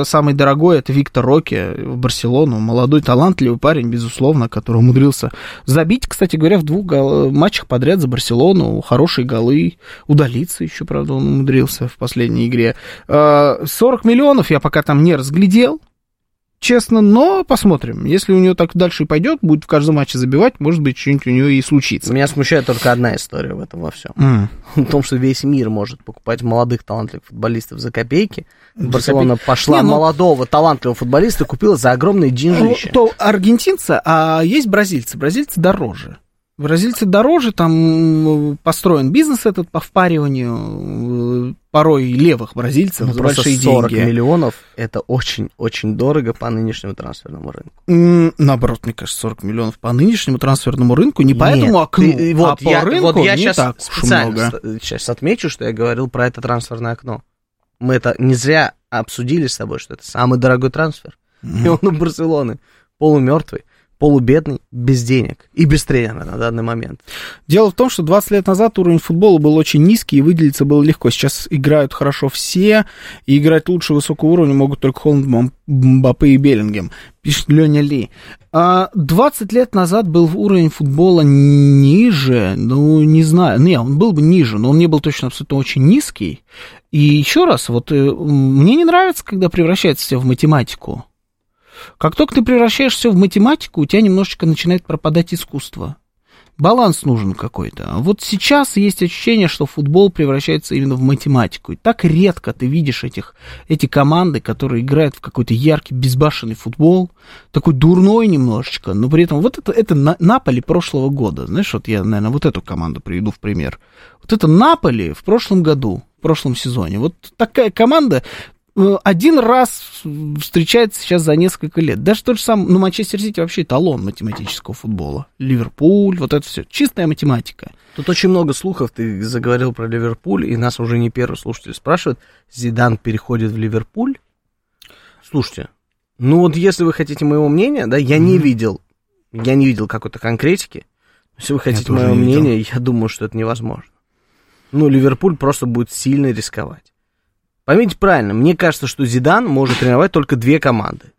самый дорогой — это Виктор Роке в Барселону. Молодой, талантливый парень, безусловно, который умудрился забить, кстати говоря, в двух гол... матчах подряд за Барселону. Хорошие голы, удалить. Еще, правда, он умудрился в последней игре. сорок миллионов я пока там не разглядел, честно, но посмотрим. Если у него так дальше и пойдет, будет в каждом матче забивать, может быть, что-нибудь у него и случится. Меня смущает только одна история в этом во всем. Mm. В том, что весь мир может покупать молодых талантливых футболистов за копейки. Барселона пошла не, ну... молодого талантливого футболиста, купила за огромные деньжища. То аргентинцы, а есть бразильцы. Бразильцы дороже. Бразильцы дороже, там построен бизнес этот по впариванию порой левых бразильцев ну, за большие сорок деньги. сорок миллионов это очень-очень дорого по нынешнему трансферному рынку. Наоборот, мне кажется, сорок миллионов по нынешнему трансферному рынку, не Нет, по этому окну, ты, вот, а по я, рынку вот я не так уж много. Сейчас отмечу, что я говорил про это трансферное окно. Мы это не зря обсудили с тобой, что это самый дорогой трансфер. Mm-hmm. И он у Барселоны полумертвый. Полубедный, без денег и без тренера на данный момент. Дело в том, что двадцать лет назад уровень футбола был очень низкий, и выделиться было легко. Сейчас играют хорошо все, и играть лучше высокого уровня могут только Холланд, Мбаппе и Беллингем, пишет Леня Ли. двадцать лет назад был уровень футбола ниже, ну, не знаю, не, он был бы ниже, но он не был точно абсолютно очень низкий. И еще раз, вот мне не нравится, когда превращается все в математику. Как только ты превращаешься в математику, у тебя немножечко начинает пропадать искусство. Баланс нужен какой-то. Вот сейчас есть ощущение, что футбол превращается именно в математику. И так редко ты видишь этих, эти команды, которые играют в какой-то яркий, безбашенный футбол, такой дурной немножечко, но при этом вот это, это Наполи прошлого года. Знаешь, вот я, наверное, вот эту команду приведу в пример. Вот это Наполи в прошлом году, в прошлом сезоне. Вот такая команда... Один раз встречается сейчас за несколько лет. Даже тот же самый, ну, Манчестер-Сити вообще эталон математического футбола. Ливерпуль, вот это все. Чистая математика. Тут очень много слухов. Ты заговорил про Ливерпуль, и нас уже не первый слушатель спрашивает. Зидан переходит в Ливерпуль? Слушайте, ну вот если вы хотите моего мнения, да, я mm-hmm. не видел, я не видел какой-то конкретики. Если вы хотите моего мнения, я думаю, что это невозможно. Ну, Ливерпуль просто будет сильно рисковать. Поймите правильно, мне кажется, что Зидан может тренировать только две команды.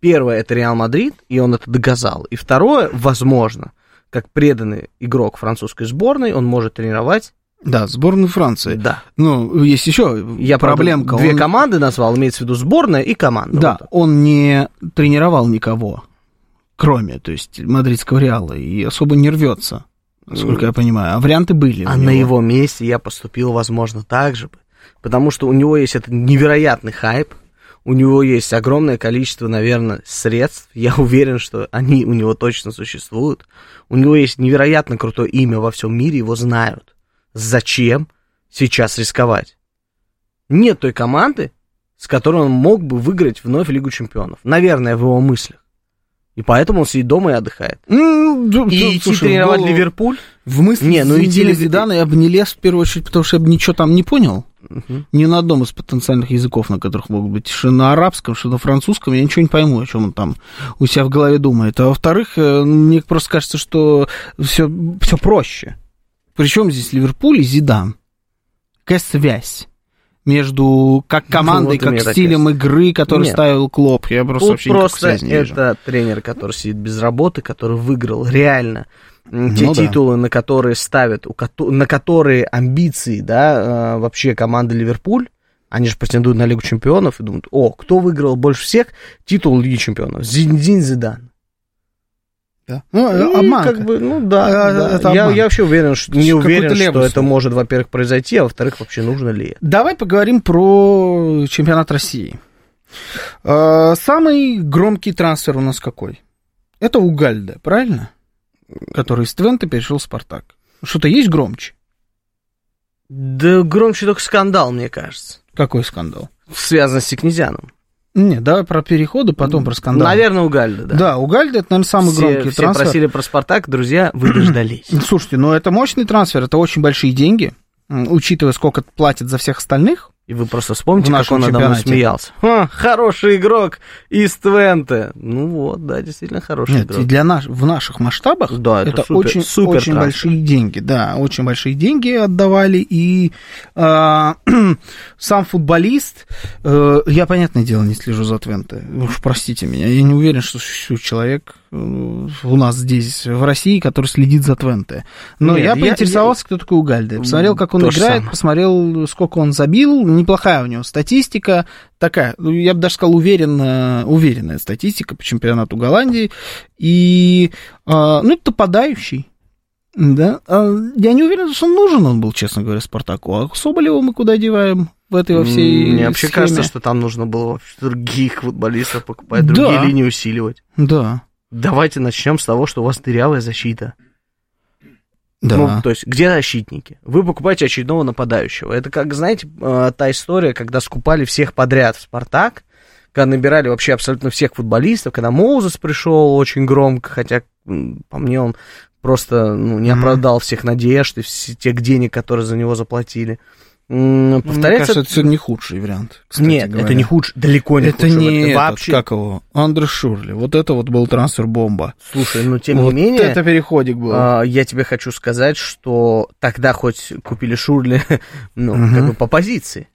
Первое, это Реал Мадрид, и он это доказал. И второе, возможно, как преданный игрок французской сборной, он может тренировать... Да, сборную Франции. Да. Ну, есть еще Я проблемка. Правда, две он... команды назвал, имеется в виду сборная и команда. Да, вот он не тренировал никого, кроме, то есть, мадридского Реала, и особо не рвется, насколько mm. я понимаю. А варианты были. А на его месте я поступил, возможно, так же бы. Потому что у него есть этот невероятный хайп, у него есть огромное количество, наверное, средств, я уверен, что они у него точно существуют, у него есть невероятно крутое имя во всем мире, его знают. Зачем сейчас рисковать? Нет той команды, с которой он мог бы выиграть вновь Лигу Чемпионов, наверное, в его мыслях. И поэтому он сидит дома и отдыхает. Ну, и идти тренировать в... Ливерпуль? В мысли не, ну, неделе Зидана я бы не лез, в первую очередь, потому что я бы ничего там не понял. Uh-huh. Ни на одном из потенциальных языков, на которых могут быть. Что на арабском, что на французском. Я ничего не пойму, о чем он там у себя в голове думает. А во-вторых, мне просто кажется, что все, все проще. Причем здесь Ливерпуль и Зидан? Какая связь между как командой, ну, вот как стилем игры, который Нет. ставил Клоп. Я просто Тут вообще просто никак связи не вижу. Это тренер, который сидит без работы, который выиграл реально ну, те да. титулы, на которые ставят, на которые амбиции, да, вообще команды Ливерпуль. Они же претендуют на Лигу Чемпионов и думают, о, кто выиграл больше всех титул Лиги Чемпионов? Зиндин Зидан. Да. Ну, обманка. Как бы, ну, да, а, да. Я, я вообще уверен, что, не уверен, что это может, во-первых, произойти, а во-вторых, вообще нужно ли это. Давай поговорим про чемпионат России. Самый громкий трансфер у нас какой? Это у Гальде, правильно? Который из Твента перешел в Спартак. Что-то есть громче? Да громче только скандал, мне кажется. Какой скандал? Связан с Сикнизяном. Нет, давай про переходы, потом про скандал. Наверное, у Гальде, да. Да, у Гальде это, наверное, самый все, громкий все трансфер. Все просили про «Спартак», друзья, вы дождались. Слушайте, ну это мощный трансфер, это очень большие деньги, учитывая, сколько платят за всех остальных. И вы просто вспомните, как он надо мной смеялся. Ха, хороший игрок из Твенте. Ну вот, да, действительно хороший Нет, игрок. И для наш... в наших масштабах да, это, это супер, очень, супер очень большие деньги. Да, очень большие деньги отдавали. И э, сам футболист... Э, я, понятное дело, не слежу за Твенте. Уж простите меня. Я не уверен, что существует человек у нас здесь, в России, который следит за Твенте. Но Нет, я поинтересовался, я... кто такой Угальде. Посмотрел, как он То играет, посмотрел, сколько он забил. Неплохая у него статистика, такая, я бы даже сказал, уверенная, уверенная статистика по чемпионату Голландии. И, ну, это подающий, да. Я не уверен, что он нужен, он был, честно говоря, Спартаку. А Соболева мы куда деваем в этой во всей Мне вообще схеме? Кажется, что там нужно было вообще других футболистов покупать, другие да. линии усиливать. Да. Давайте начнем с того, что у вас дырявая защита. Да. Ну, то есть, где защитники? Вы покупаете очередного нападающего. Это, как, знаете, та история, когда скупали всех подряд в «Спартак», когда набирали вообще абсолютно всех футболистов, когда Моузес пришел очень громко, хотя, по мне, он просто ну, не оправдал mm-hmm. всех надежд и тех денег, которые за него заплатили. Повторяется... Мне кажется, это сегодня не худший вариант, кстати Нет, говоря. Это не худший, далеко не это худший. Не это не вообще... как его, Андрес Шурли. Вот это вот был трансфер-бомба. Слушай, ну тем вот не менее... Вот это переходик был. А, я тебе хочу сказать, что тогда хоть купили Шурли, ну, угу. как бы по позиции.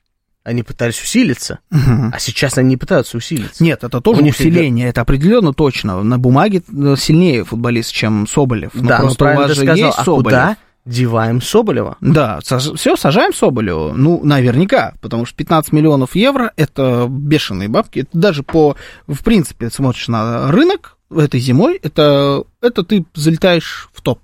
Они пытались усилиться, угу. а сейчас они не пытаются усилиться. Нет, это тоже усиление, всегда... это определенно точно. На бумаге сильнее футболист, чем Соболев. Но да, просто у вас же сказал, есть а Соболев. Куда? Деваем Соболева. Да, саж... все, сажаем Соболева. Ну, наверняка, потому что пятнадцать миллионов евро – это бешеные бабки. Это даже по, в принципе, смотришь на рынок этой зимой, это, это ты залетаешь в топ.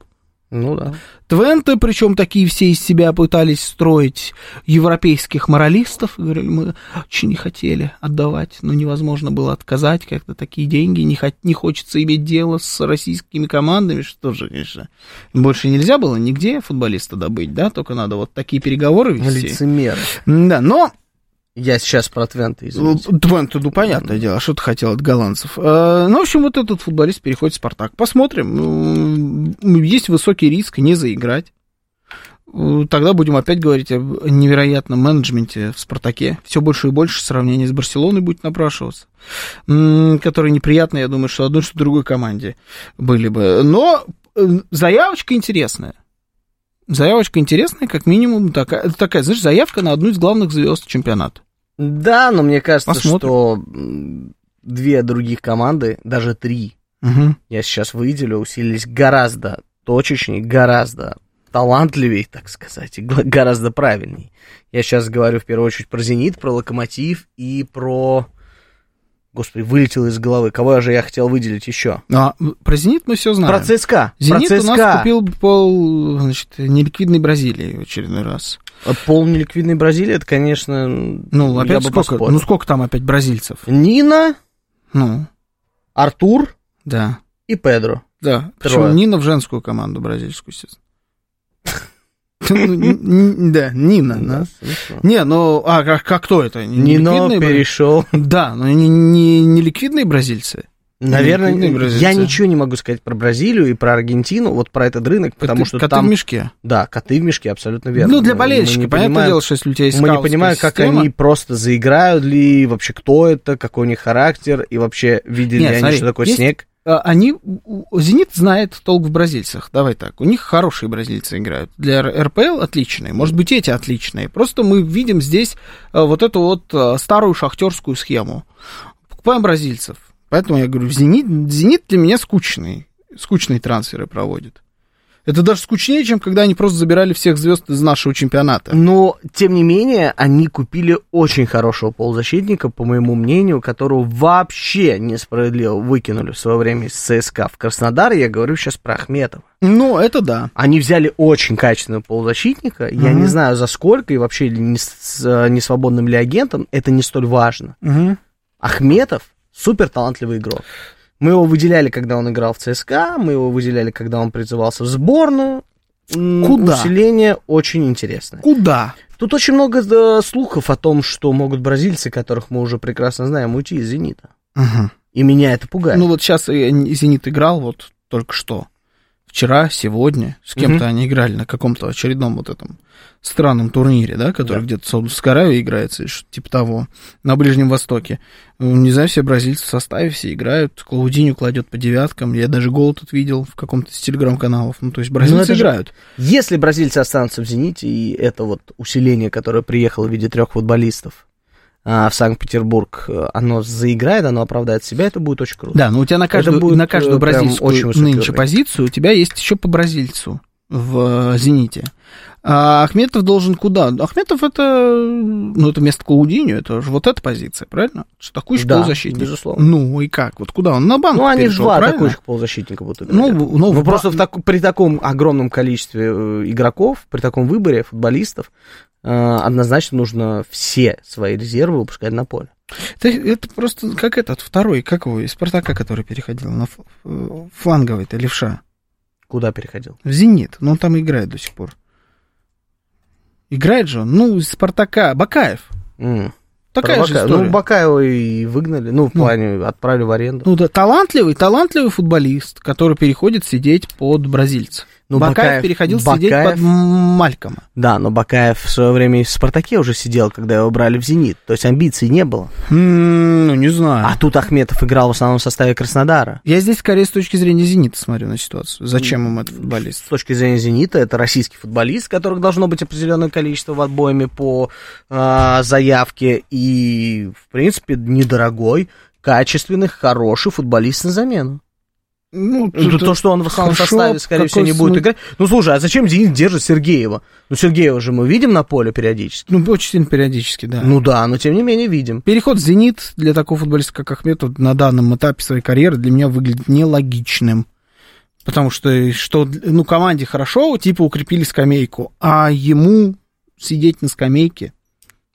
Ну да. Твента, причем такие все из себя пытались строить европейских моралистов. Говорили, мы очень не хотели отдавать, но невозможно было отказать как-то такие деньги. Не, хот... не хочется иметь дело с российскими командами, что же, конечно. Больше нельзя было нигде футболиста добыть, да? Только надо вот такие переговоры вести. Лицемеры. Да, но... Я сейчас про Твента, извините. Твента, ну, понятное дело, что ты хотел от голландцев. Ну, в общем, вот этот футболист переходит в Спартак. Посмотрим. Есть высокий риск не заиграть. Тогда будем опять говорить о невероятном менеджменте в Спартаке. Все больше и больше сравнение с Барселоной будет напрашиваться. Которые неприятны, я думаю, что одной, что другой команде были бы. Но заявочка интересная. Заявочка интересная, как минимум, такая, такая, знаешь, заявка на одну из главных звезд чемпионата. Да, но мне кажется, Посмотрим. что две других команды, даже три, угу. я сейчас выделю, усилились гораздо точечнее, гораздо талантливее, так сказать, и гораздо правильнее. Я сейчас говорю в первую очередь про «Зенит», про «Локомотив» и про... Господи, вылетело из головы. Кого же я хотел выделить еще? А, про «Зенит» мы все знаем. Про ЦСКА. «Зенит» про ЦСКА. У нас купил пол, значит, неликвидной Бразилии в очередной раз. А пол неликвидной Бразилии, это, конечно, ну, опять я бы поспорил. Ну, сколько там опять бразильцев? Нина, ну. Артур да. и Педро. Да, Трое. Причем Нина в женскую команду бразильскую, естественно. Да, Нина. Не, ну, а как кто это? Нино перешел. Да, но не ликвидные бразильцы. Наверное, я ничего не могу сказать про Бразилию и про Аргентину, вот про этот рынок, потому что там... Коты в мешке. Да, коты в мешке, абсолютно верно. Ну, для болельщика, понятное дело, что если у тебя есть скаутская система... Мы не понимаем, как они просто заиграют ли, вообще кто это, какой у них характер, и вообще видели ли они, что такое снег. Они, «Зенит» знает толк в бразильцах, давай так, у них хорошие бразильцы играют, для эр пэ эл отличные, может быть, эти отличные, просто мы видим здесь вот эту вот старую шахтерскую схему, покупаем бразильцев, поэтому я говорю, «Зенит», «Зенит» для меня скучный, скучные трансферы проводит. Это даже скучнее, чем когда они просто забирали всех звезд из нашего чемпионата. Но, тем не менее, они купили очень хорошего полузащитника, по моему мнению, которого вообще несправедливо выкинули в свое время из ЦСКА в Краснодар. Я говорю сейчас про Ахметова. Ну, это да. Они взяли очень качественного полузащитника. Mm-hmm. Я не знаю, за сколько, и вообще не с не свободным ли агентом, это не столь важно. Mm-hmm. Ахметов супер талантливый игрок. Мы его выделяли, когда он играл в ЦСКА, мы его выделяли, когда он призывался в сборную. Куда? Усиление очень интересное. Куда? Тут очень много да, слухов о том, что могут бразильцы, которых мы уже прекрасно знаем, уйти из «Зенита». Угу. И меня это пугает. Ну вот сейчас «Зенит» играл вот только что. Вчера, сегодня, с кем-то угу. они играли на каком-то очередном вот этом странном турнире, да, который да. где-то в Саудовской Аравии играется, типа того, на Ближнем Востоке. Не знаю, все бразильцы в составе, все играют, Клаудиню кладет по девяткам, я даже гол тут видел в каком-то из телеграм-каналов, ну, то есть бразильцы ну, играют. Же, если бразильцы останутся в «Зените», и это вот усиление, которое приехало в виде трех футболистов, в Санкт-Петербург, оно заиграет, оно оправдает себя, это будет очень круто. Да, но у тебя на каждую, на каждую бразильскую очень нынче рынок. позицию у тебя есть еще по бразильцу в «Зените». А Ахметов должен куда? Ахметов это, ну, это место Клаудиньо, это же вот эта позиция, правильно? Атакующий да, полузащитник. Безусловно. Ну и как? Вот куда он на банк перешел, правильно? Ну, они же два атакующих полузащитника будут играть. Ну, ну, ну просто в так, при таком огромном количестве игроков, при таком выборе футболистов, однозначно нужно все свои резервы выпускать на поле. Это, это просто как этот второй, как его, из «Спартака», который переходил на фланговый-то левша. Куда переходил? В «Зенит», но он там играет до сих пор. Играет же он, ну, из «Спартака», Бакаев. Mm. Такая Про же Бака... история. Ну, Бакаева и выгнали, ну, в плане ну, отправили в аренду. Ну, да, талантливый, талантливый футболист, который переходит сидеть под бразильцев. Ну, Бакаев, Бакаев переходил Бакаев... сидеть под Малькома. Да, но Бакаев в свое время и в «Спартаке» уже сидел, когда его брали в «Зенит». То есть амбиций не было. Mm, ну, не знаю. А тут Ахметов играл в основном в составе Краснодара. Я здесь скорее с точки зрения «Зенита» смотрю на ситуацию. Зачем им этот футболист? С точки зрения «Зенита» это российский футболист, которых должно быть определенное количество в отбоями по э, заявке. И, в принципе, недорогой, качественный, хороший футболист на замену. Ну, то, то, что он в основном хорошо, составе, скорее всего, не смы... будет играть. Ну, слушай, а зачем «Зенит» держит Сергеева? Ну, Сергеева же мы видим на поле периодически. Ну, очень сильно периодически, да. Ну да, но тем не менее видим. Переход в «Зенит» для такого футболиста, как Ахметов, на данном этапе своей карьеры для меня выглядит нелогичным. Потому что, что ну, команде хорошо, типа укрепили скамейку, а ему сидеть на скамейке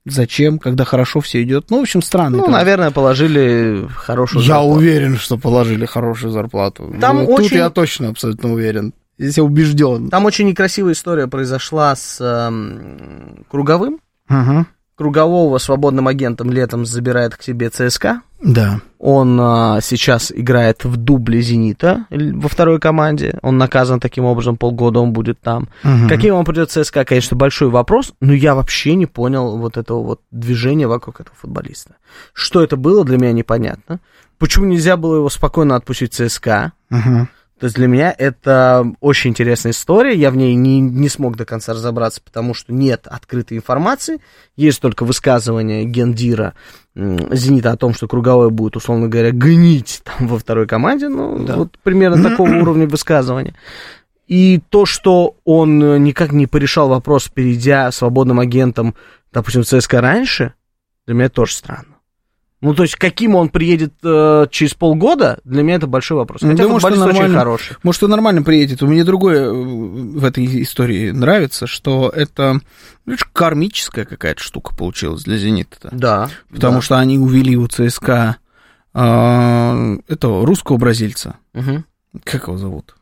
зачем, когда хорошо все идет? Ну, в общем, странно. Ну, товар. Наверное, положили хорошую я зарплату. Я уверен, что положили хорошую зарплату. Там ну, очень... Тут я точно абсолютно уверен. Здесь я убежден. Там очень некрасивая история произошла с э, Круговым. Угу. Кругового свободным агентом летом забирает к себе ЦСКА. Да. Он а, сейчас играет в дубле «Зенита» во второй команде. Он наказан таким образом, полгода он будет там. Угу. Каким он придет ЦСКА, конечно, большой вопрос, но я вообще не понял вот этого вот движения вокруг этого футболиста. Что это было, для меня непонятно. Почему нельзя было его спокойно отпустить в ЦСКА? Угу. То есть для меня это очень интересная история, я в ней не, не смог до конца разобраться, потому что нет открытой информации, есть только высказывание гендира «Зенита» о том, что Круговой будет, условно говоря, гнить там во второй команде, ну, да. Вот примерно такого уровня высказывания. И то, что он никак не порешал вопрос, перейдя свободным агентом, допустим, в ЦСКА раньше, для меня тоже странно. Ну, то есть, каким он приедет э, через полгода, для меня это большой вопрос. Хотя да, футболист очень хороший. Может, он нормально приедет. Мне другое в этой истории нравится, что это кармическая какая-то штука получилась для «Зенита». Да. Потому да. что они увели у ЦСКА э, этого русского бразильца. Угу. Как его зовут?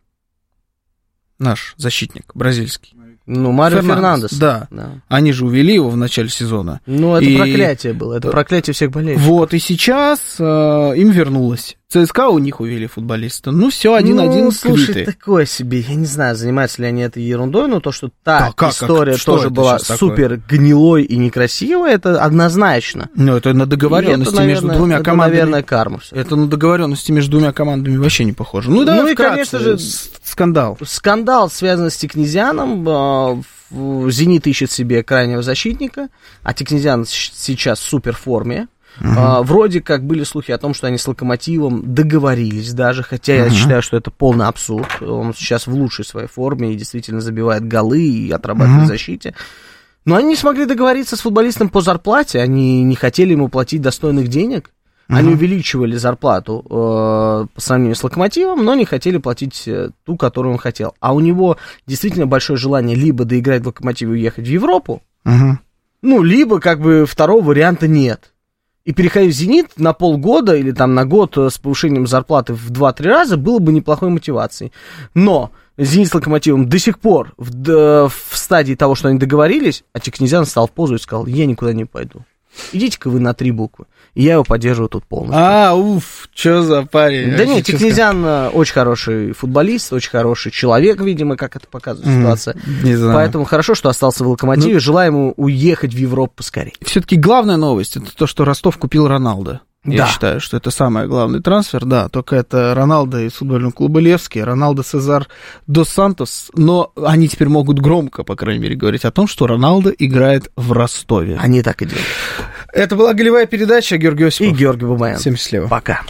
Наш защитник бразильский. Ну, Марио Фернандес. Фернандес. Да. да. Они же увели его в начале сезона. Ну, это и... проклятие было. Это проклятие всех болельщиков. Вот, и сейчас э, им вернулось. ЦСКА у них увели футболиста. Ну, все, один-один ну, слушай, слиты. Такое себе. Я не знаю, занимаются ли они этой ерундой, но то, что та а, как, история как, тоже была супер гнилой и некрасивой, это однозначно. Ну, это на договоренности это, наверное, между двумя это, командами. Это, наверное, карма. Это на договоренности между двумя командами вообще не похоже. Ну, да, ну, и, конечно же, скандал. Скандал, связанный с Тикнезианом. «Зенит» ищет себе крайнего защитника, а Тикнезиан сейчас в суперформе. Uh-huh. А, вроде как были слухи о том, что они с «Локомотивом» договорились даже, хотя uh-huh. я считаю, что это полный абсурд. Он сейчас в лучшей своей форме и действительно забивает голы и отрабатывает uh-huh. в защите. Но они не смогли договориться с футболистом по зарплате, они не хотели ему платить достойных денег. Они uh-huh. увеличивали зарплату э, по сравнению с «Локомотивом», но не хотели платить ту, которую он хотел. А у него действительно большое желание либо доиграть в «Локомотиве» и уехать в Европу, uh-huh. ну, либо как бы второго варианта нет. И переходить в «Зенит» на полгода или там на год с повышением зарплаты в два-три раза было бы неплохой мотивацией. Но «Зенит» с «Локомотивом» до сих пор в, в стадии того, что они договорились, а Тикнезиан встал в позу и сказал: «Я никуда не пойду. Идите-ка вы на три буквы». И я его поддерживаю тут полностью. А, уф, что за парень? Да нет, Тикнезиан очень хороший футболист, очень хороший человек, видимо, как это показывает mm, ситуация. Не знаю. Поэтому хорошо, что остался в «Локомотиве». Ну, желаю ему уехать в Европу поскорее. Все-таки главная новость – это то, что Ростов купил Роналдо. Я да. считаю, что это самый главный трансфер, да, только это Роналдо из футбольного клуба «Левский», Роналдо Сезар Дос Сантос, но они теперь могут громко, по крайней мере, говорить о том, что Роналдо играет в Ростове. Они так и делают. Это была голевая передача, Георгий Осипов. И Георгий Бабаев. Всем счастливо. Пока.